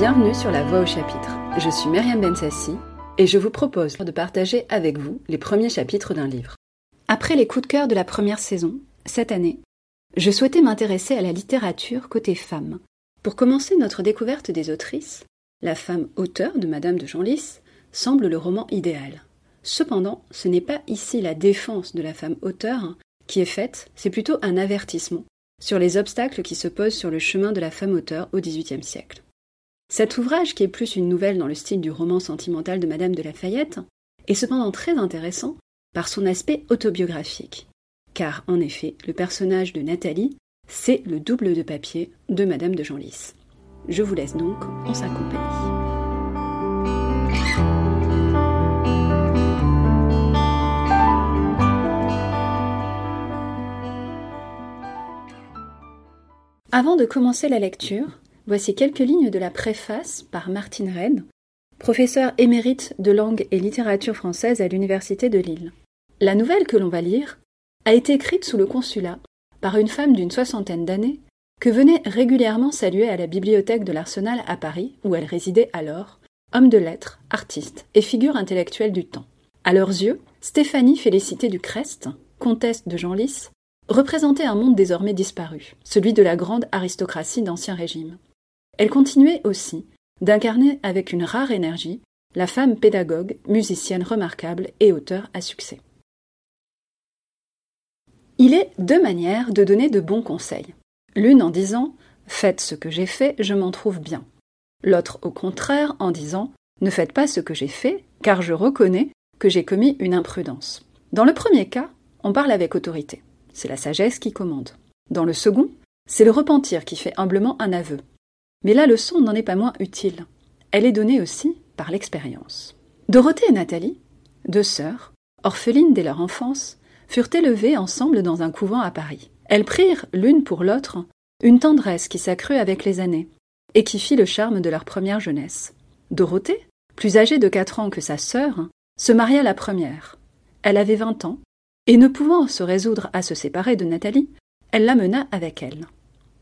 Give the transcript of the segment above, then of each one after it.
Bienvenue sur La Voix au Chapitre. Je suis Myriam Bensassi et je vous propose de partager avec vous les premiers chapitres d'un livre. Après les coups de cœur de la première saison, cette année, je souhaitais m'intéresser à la littérature côté femme. Pour commencer notre découverte des autrices, la femme auteure de Madame de Genlis semble le roman idéal. Cependant, ce n'est pas ici la défense de la femme auteure qui est faite, c'est plutôt un avertissement sur les obstacles qui se posent sur le chemin de la femme auteure au XVIIIe siècle. Cet ouvrage, qui est plus une nouvelle dans le style du roman sentimental de Madame de Lafayette, est cependant très intéressant par son aspect autobiographique. Car, en effet, le personnage de Nathalie, c'est le double de papier de Madame de Genlis. Je vous laisse donc en sa compagnie. Avant de commencer la lecture, voici quelques lignes de la préface par Martine Red, professeure émérite de langue et littérature française à l'Université de Lille. La nouvelle que l'on va lire a été écrite sous le consulat par une femme d'une soixantaine d'années que venait régulièrement saluer à la bibliothèque de l'Arsenal à Paris, où elle résidait alors, homme de lettres, artiste et figure intellectuelle du temps. À leurs yeux, Stéphanie Félicité du Crest, comtesse de Genlis, représentait un monde désormais disparu, celui de la grande aristocratie d'Ancien Régime. Elle continuait aussi d'incarner avec une rare énergie la femme pédagogue, musicienne remarquable et auteure à succès. Il est deux manières de donner de bons conseils. L'une en disant « Faites ce que j'ai fait, je m'en trouve bien ». L'autre au contraire en disant « Ne faites pas ce que j'ai fait, car je reconnais que j'ai commis une imprudence ». Dans le premier cas, on parle avec autorité. C'est la sagesse qui commande. Dans le second, c'est le repentir qui fait humblement un aveu. Mais la leçon n'en est pas moins utile. Elle est donnée aussi par l'expérience. Dorothée et Nathalie, deux sœurs, orphelines dès leur enfance, furent élevées ensemble dans un couvent à Paris. Elles prirent, l'une pour l'autre, une tendresse qui s'accrut avec les années et qui fit le charme de leur première jeunesse. Dorothée, plus âgée de 4 ans que sa sœur, se maria la première. Elle avait 20 ans, et ne pouvant se résoudre à se séparer de Nathalie, elle l'amena avec elle.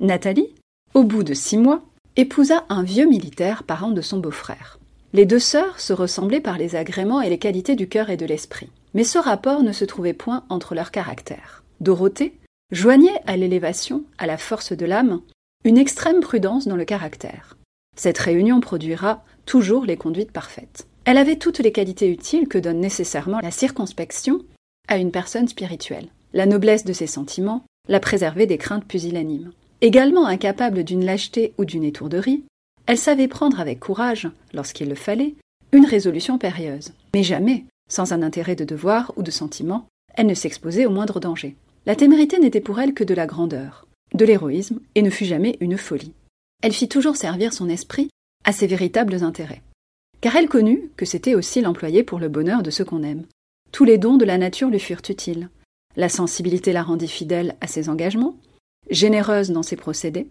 Nathalie, au bout de 6 mois, épousa un vieux militaire, parent de son beau-frère. Les deux sœurs se ressemblaient par les agréments et les qualités du cœur et de l'esprit, mais ce rapport ne se trouvait point entre leurs caractères. Dorothée joignait à l'élévation, à la force de l'âme, une extrême prudence dans le caractère. Cette réunion produira toujours les conduites parfaites. Elle avait toutes les qualités utiles que donne nécessairement la circonspection à une personne spirituelle. La noblesse de ses sentiments la préservait des craintes pusillanimes. Également incapable d'une lâcheté ou d'une étourderie, elle savait prendre avec courage, lorsqu'il le fallait, une résolution périlleuse. Mais jamais, sans un intérêt de devoir ou de sentiment, elle ne s'exposait au moindre danger. La témérité n'était pour elle que de la grandeur, de l'héroïsme, et ne fut jamais une folie. Elle fit toujours servir son esprit à ses véritables intérêts. Car elle connut que c'était aussi l'employer pour le bonheur de ceux qu'on aime. Tous les dons de la nature lui furent utiles. La sensibilité la rendit fidèle à ses engagements, généreuse dans ses procédés,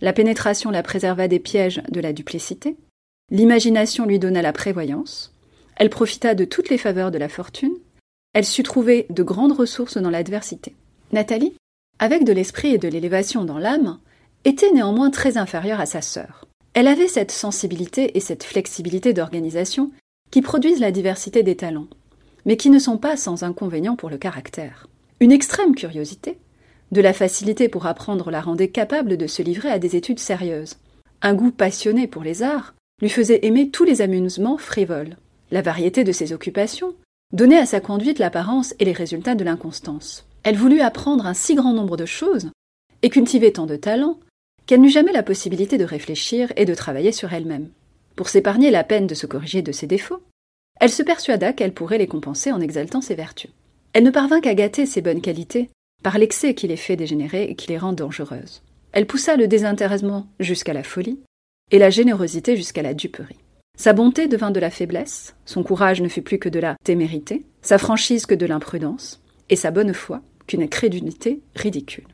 la pénétration la préserva des pièges de la duplicité, l'imagination lui donna la prévoyance, elle profita de toutes les faveurs de la fortune, elle sut trouver de grandes ressources dans l'adversité. Nathalie, avec de l'esprit et de l'élévation dans l'âme, était néanmoins très inférieure à sa sœur. Elle avait cette sensibilité et cette flexibilité d'organisation qui produisent la diversité des talents, mais qui ne sont pas sans inconvénients pour le caractère. Une extrême curiosité, de la facilité pour apprendre la rendait capable de se livrer à des études sérieuses. Un goût passionné pour les arts lui faisait aimer tous les amusements frivoles. La variété de ses occupations donnait à sa conduite l'apparence et les résultats de l'inconstance. Elle voulut apprendre un si grand nombre de choses et cultiver tant de talents qu'elle n'eut jamais la possibilité de réfléchir et de travailler sur elle-même. Pour s'épargner la peine de se corriger de ses défauts, elle se persuada qu'elle pourrait les compenser en exaltant ses vertus. Elle ne parvint qu'à gâter ses bonnes qualités par l'excès qui les fait dégénérer et qui les rend dangereuses. Elle poussa le désintéressement jusqu'à la folie et la générosité jusqu'à la duperie. Sa bonté devint de la faiblesse, son courage ne fut plus que de la témérité, sa franchise que de l'imprudence, et sa bonne foi qu'une crédulité ridicule.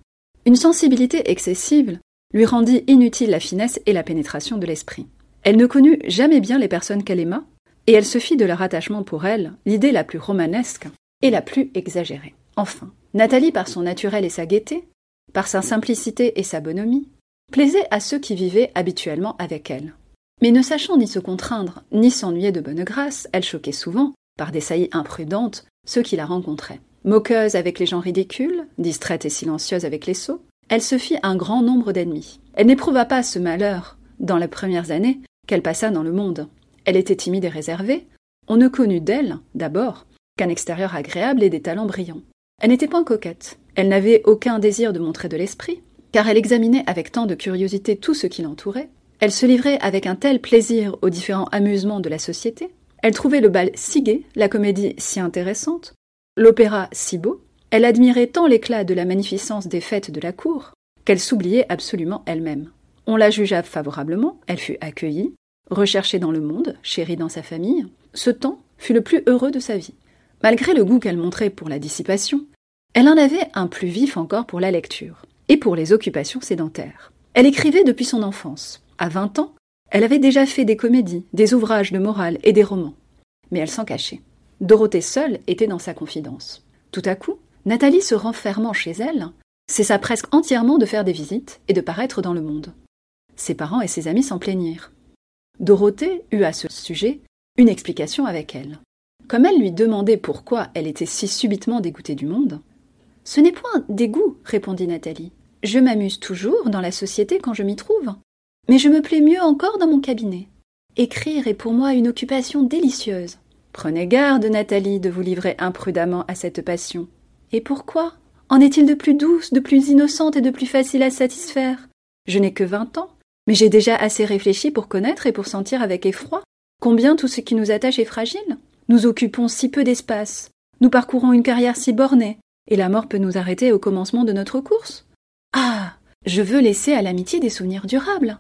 Une sensibilité excessive lui rendit inutile la finesse et la pénétration de l'esprit. Elle ne connut jamais bien les personnes qu'elle aima, et elle se fit de leur attachement pour elle l'idée la plus romanesque et la plus exagérée. Enfin, Nathalie, par son naturel et sa gaieté, par sa simplicité et sa bonhomie, plaisait à ceux qui vivaient habituellement avec elle. Mais ne sachant ni se contraindre, ni s'ennuyer de bonne grâce, elle choquait souvent, par des saillies imprudentes, ceux qui la rencontraient. Moqueuse avec les gens ridicules, distraite et silencieuse avec les sots, elle se fit un grand nombre d'ennemis. Elle n'éprouva pas ce malheur dans les premières années qu'elle passa dans le monde. Elle était timide et réservée. On ne connut d'elle, d'abord, qu'un extérieur agréable et des talents brillants. Elle n'était point coquette. Elle n'avait aucun désir de montrer de l'esprit, car elle examinait avec tant de curiosité tout ce qui l'entourait. Elle se livrait avec un tel plaisir aux différents amusements de la société. Elle trouvait le bal si gai, la comédie si intéressante, l'opéra si beau. Elle admirait tant l'éclat de la magnificence des fêtes de la cour qu'elle s'oubliait absolument elle-même. On la jugea favorablement, elle fut accueillie, recherchée dans le monde, chérie dans sa famille. Ce temps fut le plus heureux de sa vie. Malgré le goût qu'elle montrait pour la dissipation, elle en avait un plus vif encore pour la lecture et pour les occupations sédentaires. Elle écrivait depuis son enfance. À 20 ans, elle avait déjà fait des comédies, des ouvrages de morale et des romans. Mais elle s'en cachait. Dorothée seule était dans sa confidence. Tout à coup, Nathalie se renfermant chez elle, cessa presque entièrement de faire des visites et de paraître dans le monde. Ses parents et ses amis s'en plaignirent. Dorothée eut à ce sujet une explication avec elle. Comme elle lui demandait pourquoi elle était si subitement dégoûtée du monde, « Ce n'est point dégoût, répondit Nathalie. Je m'amuse toujours dans la société quand je m'y trouve, mais je me plais mieux encore dans mon cabinet. Écrire est pour moi une occupation délicieuse. Prenez garde, Nathalie, de vous livrer imprudemment à cette passion. Et pourquoi ? En est-il de plus douce, de plus innocente et de plus facile à satisfaire ? Je n'ai que 20 ans, mais j'ai déjà assez réfléchi pour connaître et pour sentir avec effroi combien tout ce qui nous attache est fragile. Nous occupons si peu d'espace, nous parcourons une carrière si bornée, et la mort peut nous arrêter au commencement de notre course. Ah ! Je veux laisser à l'amitié des souvenirs durables.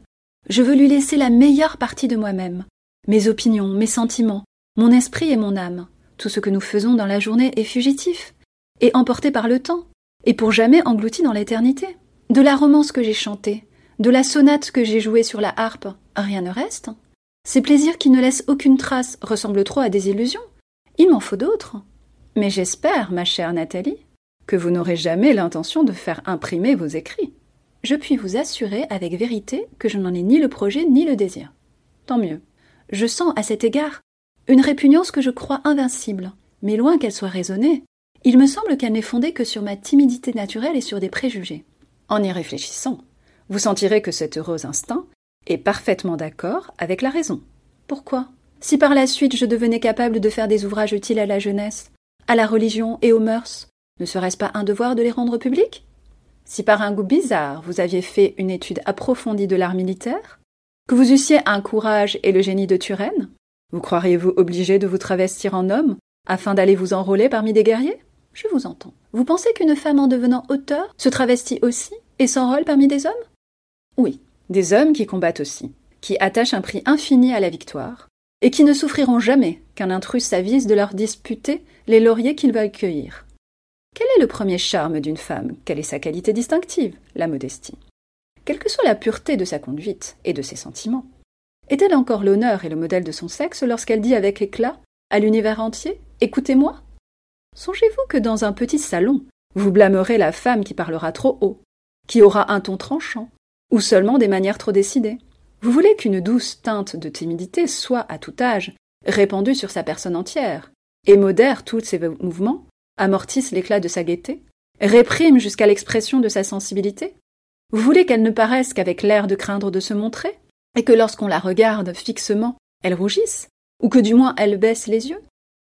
Je veux lui laisser la meilleure partie de moi-même, mes opinions, mes sentiments, mon esprit et mon âme. Tout ce que nous faisons dans la journée est fugitif, et emporté par le temps, et pour jamais englouti dans l'éternité. De la romance que j'ai chantée, de la sonate que j'ai jouée sur la harpe, rien ne reste. Ces plaisirs qui ne laissent aucune trace ressemblent trop à des illusions. Il m'en faut d'autres. Mais j'espère, ma chère Nathalie, que vous n'aurez jamais l'intention de faire imprimer vos écrits. Je puis vous assurer avec vérité que je n'en ai ni le projet ni le désir. Tant mieux. Je sens à cet égard une répugnance que je crois invincible, mais loin qu'elle soit raisonnée, il me semble qu'elle n'est fondée que sur ma timidité naturelle et sur des préjugés. En y réfléchissant, vous sentirez que cet heureux instinct est parfaitement d'accord avec la raison. Pourquoi ? Si par la suite je devenais capable de faire des ouvrages utiles à la jeunesse, à la religion et aux mœurs, ne serait-ce pas un devoir de les rendre publics ? Si par un goût bizarre vous aviez fait une étude approfondie de l'art militaire, que vous eussiez un courage et le génie de Turenne, vous croiriez-vous obligé de vous travestir en homme afin d'aller vous enrôler parmi des guerriers ? Je vous entends. Vous pensez qu'une femme en devenant auteur se travestit aussi et s'enrôle parmi des hommes ? Oui. Des hommes qui combattent aussi, qui attachent un prix infini à la victoire, et qui ne souffriront jamais qu'un intrus s'avise de leur disputer les lauriers qu'ils veulent cueillir. Quel est le premier charme d'une femme ? Quelle est sa qualité distinctive ? La modestie. Quelle que soit la pureté de sa conduite et de ses sentiments, est-elle encore l'honneur et le modèle de son sexe lorsqu'elle dit avec éclat à l'univers entier « Écoutez-moi » ? Songez-vous que dans un petit salon, vous blâmerez la femme qui parlera trop haut, qui aura un ton tranchant, ou seulement des manières trop décidées. Vous voulez qu'une douce teinte de timidité soit, à tout âge, répandue sur sa personne entière, et modère tous ses mouvements, amortisse l'éclat de sa gaieté, réprime jusqu'à l'expression de sa sensibilité. Vous voulez qu'elle ne paraisse qu'avec l'air de craindre de se montrer, et que lorsqu'on la regarde fixement, elle rougisse, ou que du moins elle baisse les yeux.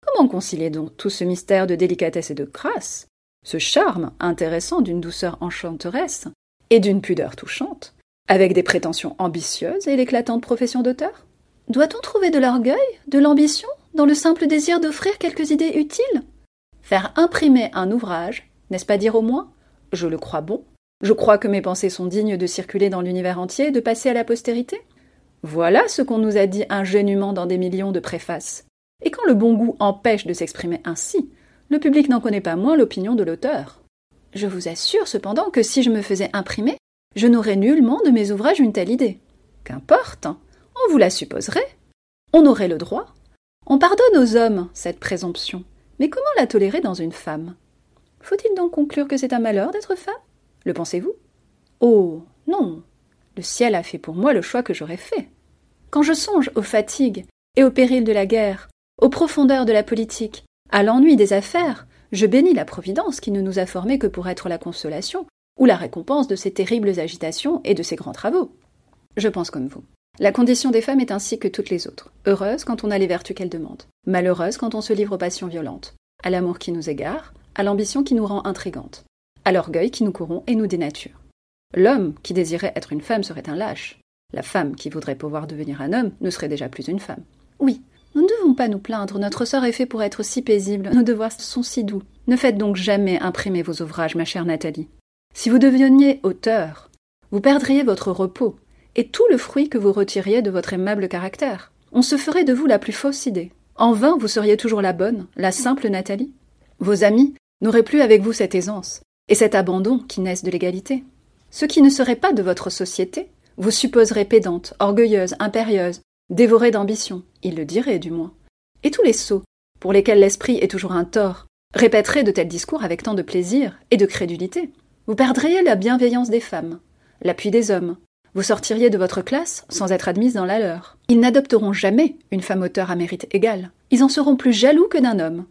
Comment concilier donc tout ce mystère de délicatesse et de grâce, ce charme intéressant d'une douceur enchanteresse, et d'une pudeur touchante, avec des prétentions ambitieuses et l'éclatante profession d'auteur ? Doit-on trouver de l'orgueil, de l'ambition, dans le simple désir d'offrir quelques idées utiles ? Faire imprimer un ouvrage, n'est-ce pas dire au moins « Je le crois bon, je crois que mes pensées sont dignes de circuler dans l'univers entier et de passer à la postérité ?» Voilà ce qu'on nous a dit ingénument dans des millions de préfaces. Et quand le bon goût empêche de s'exprimer ainsi, le public n'en connaît pas moins l'opinion de l'auteur. Je vous assure cependant que si je me faisais imprimer, je n'aurais nullement de mes ouvrages une telle idée. Qu'importe, on vous la supposerait, on aurait le droit. On pardonne aux hommes cette présomption, mais comment la tolérer dans une femme ? Faut-il donc conclure que c'est un malheur d'être femme ? Le pensez-vous ? Oh, non, le ciel a fait pour moi le choix que j'aurais fait. Quand je songe aux fatigues et aux périls de la guerre, aux profondeurs de la politique, à l'ennui des affaires, je bénis la Providence qui ne nous a formés que pour être la consolation ou la récompense de ces terribles agitations et de ces grands travaux. Je pense comme vous. La condition des femmes est ainsi que toutes les autres, heureuse quand on a les vertus qu'elles demandent, malheureuse quand on se livre aux passions violentes, à l'amour qui nous égare, à l'ambition qui nous rend intrigantes, à l'orgueil qui nous corrompt et nous dénature. L'homme qui désirait être une femme serait un lâche. La femme qui voudrait pouvoir devenir un homme ne serait déjà plus une femme. Oui, nous ne devons pas nous plaindre, notre sort est fait pour être si paisible, nos devoirs sont si doux. Ne faites donc jamais imprimer vos ouvrages, ma chère Nathalie. Si vous deveniez auteur, vous perdriez votre repos et tout le fruit que vous retiriez de votre aimable caractère. On se ferait de vous la plus fausse idée. En vain, vous seriez toujours la bonne, la simple Nathalie. Vos amis n'auraient plus avec vous cette aisance et cet abandon qui naissent de l'égalité. Ceux qui ne seraient pas de votre société vous supposeraient pédante, orgueilleuse, impérieuse, dévorée d'ambition, ils le diraient du moins. Et tous les sots, pour lesquels l'esprit est toujours un tort, répéteraient de tels discours avec tant de plaisir et de crédulité. Vous perdriez la bienveillance des femmes, l'appui des hommes. Vous sortiriez de votre classe sans être admise dans la leur. Ils n'adopteront jamais une femme auteur à mérite égal. Ils en seront plus jaloux que d'un homme.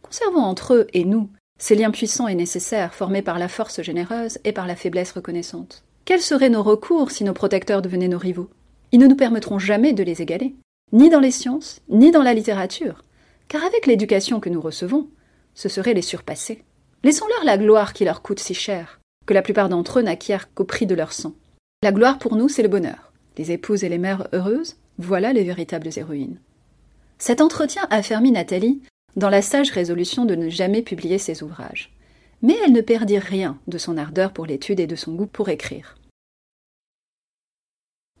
Conservons entre eux et nous ces liens puissants et nécessaires formés par la force généreuse et par la faiblesse reconnaissante. Quels seraient nos recours si nos protecteurs devenaient nos rivaux ? Ils ne nous permettront jamais de les égaler, ni dans les sciences, ni dans la littérature, car avec l'éducation que nous recevons, ce serait les surpasser. Laissons-leur la gloire qui leur coûte si cher, que la plupart d'entre eux n'acquièrent qu'au prix de leur sang. La gloire pour nous, c'est le bonheur. Les épouses et les mères heureuses, voilà les véritables héroïnes. Cet entretien affermit Nathalie dans la sage résolution de ne jamais publier ses ouvrages. Mais elle ne perdit rien de son ardeur pour l'étude et de son goût pour écrire.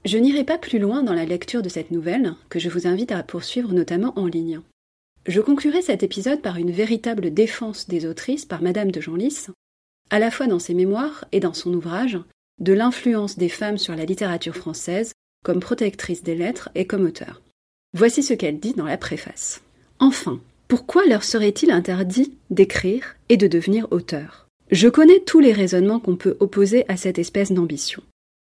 Je n'irai pas plus loin dans la lecture de cette nouvelle, que je vous invite à poursuivre notamment en ligne. Je conclurai cet épisode par une véritable défense des autrices par Madame de Genlis, à la fois dans ses mémoires et dans son ouvrage, de l'influence des femmes sur la littérature française comme protectrice des lettres et comme auteur. Voici ce qu'elle dit dans la préface. Enfin, pourquoi leur serait-il interdit d'écrire et de devenir auteur ? Je connais tous les raisonnements qu'on peut opposer à cette espèce d'ambition.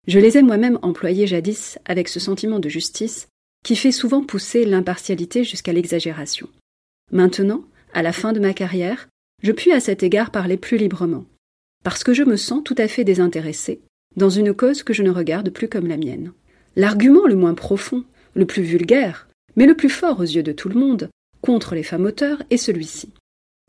Je les ai moi-même employés jadis avec ce sentiment de justice qui fait souvent pousser l'impartialité jusqu'à l'exagération. Maintenant, à la fin de ma carrière, je puis à cet égard parler plus librement, parce que je me sens tout à fait désintéressée dans une cause que je ne regarde plus comme la mienne. L'argument le moins profond, le plus vulgaire, mais le plus fort aux yeux de tout le monde, contre les femmes auteurs est celui-ci.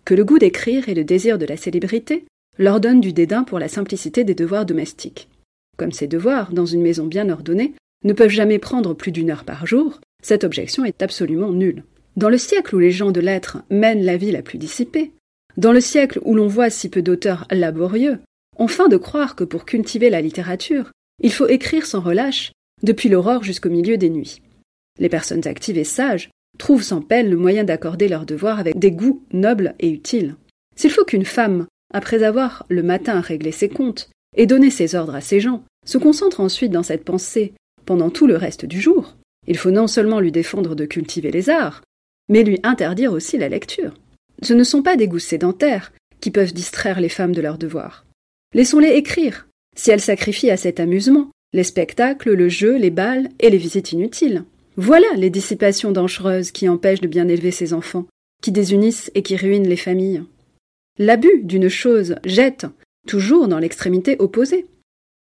Que le goût d'écrire et le désir de la célébrité leur donnent du dédain pour la simplicité des devoirs domestiques. Comme ces devoirs, dans une maison bien ordonnée, ne peuvent jamais prendre plus d'une heure par jour, cette objection est absolument nulle. Dans le siècle où les gens de lettres mènent la vie la plus dissipée, dans le siècle où l'on voit si peu d'auteurs laborieux, on feint de croire que pour cultiver la littérature, il faut écrire sans relâche, depuis l'aurore jusqu'au milieu des nuits. Les personnes actives et sages trouvent sans peine le moyen d'accorder leurs devoirs avec des goûts nobles et utiles. S'il faut qu'une femme, après avoir le matin réglé ses comptes et donné ses ordres à ses gens, se concentre ensuite dans cette pensée pendant tout le reste du jour, il faut non seulement lui défendre de cultiver les arts, mais lui interdire aussi la lecture. Ce ne sont pas des goûts sédentaires qui peuvent distraire les femmes de leurs devoirs. Laissons-les écrire, si elles sacrifient à cet amusement les spectacles, le jeu, les bals et les visites inutiles. Voilà les dissipations dangereuses qui empêchent de bien élever ses enfants, qui désunissent et qui ruinent les familles. L'abus d'une chose jette, toujours dans l'extrémité opposée.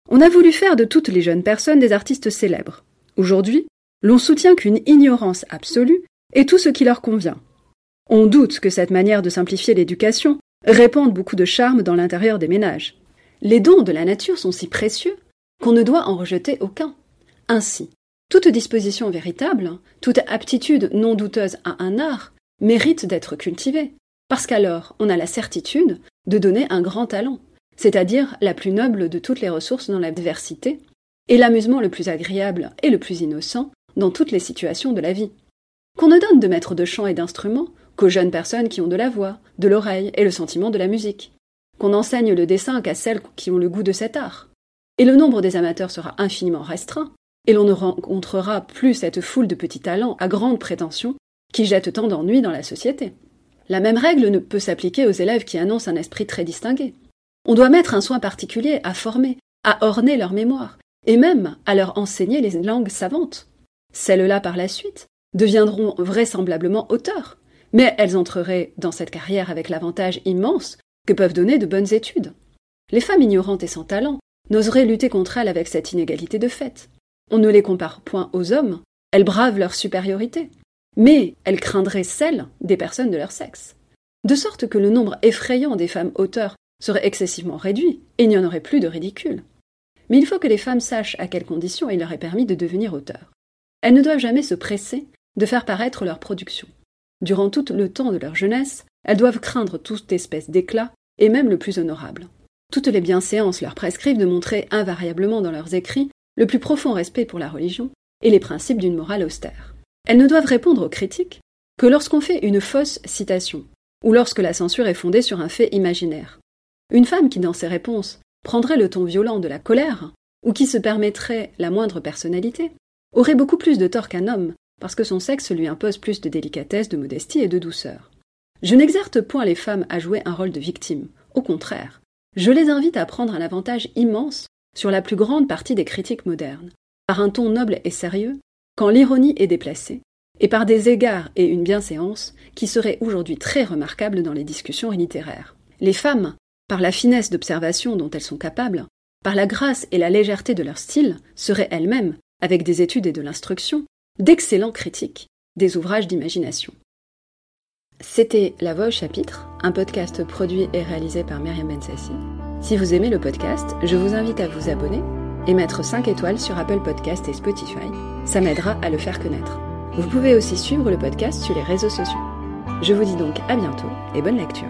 On a voulu faire de toutes les jeunes personnes des artistes célèbres. Aujourd'hui, l'on soutient qu'une ignorance absolue est tout ce qui leur convient. On doute que cette manière de simplifier l'éducation répande beaucoup de charme dans l'intérieur des ménages. Les dons de la nature sont si précieux qu'on ne doit en rejeter aucun. Ainsi, toute disposition véritable, toute aptitude non douteuse à un art, mérite d'être cultivée, parce qu'alors on a la certitude de donner un grand talent, c'est-à-dire la plus noble de toutes les ressources dans l'adversité, et l'amusement le plus agréable et le plus innocent dans toutes les situations de la vie. Qu'on ne donne de maîtres de chant et d'instruments qu'aux jeunes personnes qui ont de la voix, de l'oreille et le sentiment de la musique. Qu'on enseigne le dessin qu'à celles qui ont le goût de cet art. Et le nombre des amateurs sera infiniment restreint, et l'on ne rencontrera plus cette foule de petits talents à grande prétention qui jettent tant d'ennuis dans la société. La même règle ne peut s'appliquer aux élèves qui annoncent un esprit très distingué. On doit mettre un soin particulier à former, à orner leur mémoire, et même à leur enseigner les langues savantes. celles-là par la suite, deviendront vraisemblablement auteurs, mais elles entreraient dans cette carrière avec l'avantage immense que peuvent donner de bonnes études. Les femmes ignorantes et sans talent n'oseraient lutter contre elles avec cette inégalité de fait. On ne les compare point aux hommes, elles bravent leur supériorité, mais elles craindraient celle des personnes de leur sexe. De sorte que le nombre effrayant des femmes auteurs serait excessivement réduit et il n'y en aurait plus de ridicule. Mais il faut que les femmes sachent à quelles conditions il leur est permis de devenir auteurs. Elles ne doivent jamais se presser de faire paraître leur production. Durant tout le temps de leur jeunesse, elles doivent craindre toute espèce d'éclat, et même le plus honorable. Toutes les bienséances leur prescrivent de montrer invariablement dans leurs écrits le plus profond respect pour la religion et les principes d'une morale austère. Elles ne doivent répondre aux critiques que lorsqu'on fait une fausse citation, ou lorsque la censure est fondée sur un fait imaginaire. Une femme qui, dans ses réponses, prendrait le ton violent de la colère, ou qui se permettrait la moindre personnalité, aurait beaucoup plus de tort qu'un homme, parce que son sexe lui impose plus de délicatesse, de modestie et de douceur. Je n'exhorte point les femmes à jouer un rôle de victime, au contraire. Je les invite à prendre un avantage immense sur la plus grande partie des critiques modernes, par un ton noble et sérieux, quand l'ironie est déplacée, et par des égards et une bienséance qui seraient aujourd'hui très remarquables dans les discussions littéraires. Les femmes, par la finesse d'observation dont elles sont capables, par la grâce et la légèreté de leur style, seraient elles-mêmes, avec des études et de l'instruction, d'excellents critiques des ouvrages d'imagination. C'était La Voix au Chapitre, un podcast produit et réalisé par Myriam Bensassi. Si vous aimez le podcast, je vous invite à vous abonner et mettre 5 étoiles sur Apple Podcast et Spotify. Ça m'aidera à le faire connaître. Vous pouvez aussi suivre le podcast sur les réseaux sociaux. Je vous dis donc à bientôt et bonne lecture.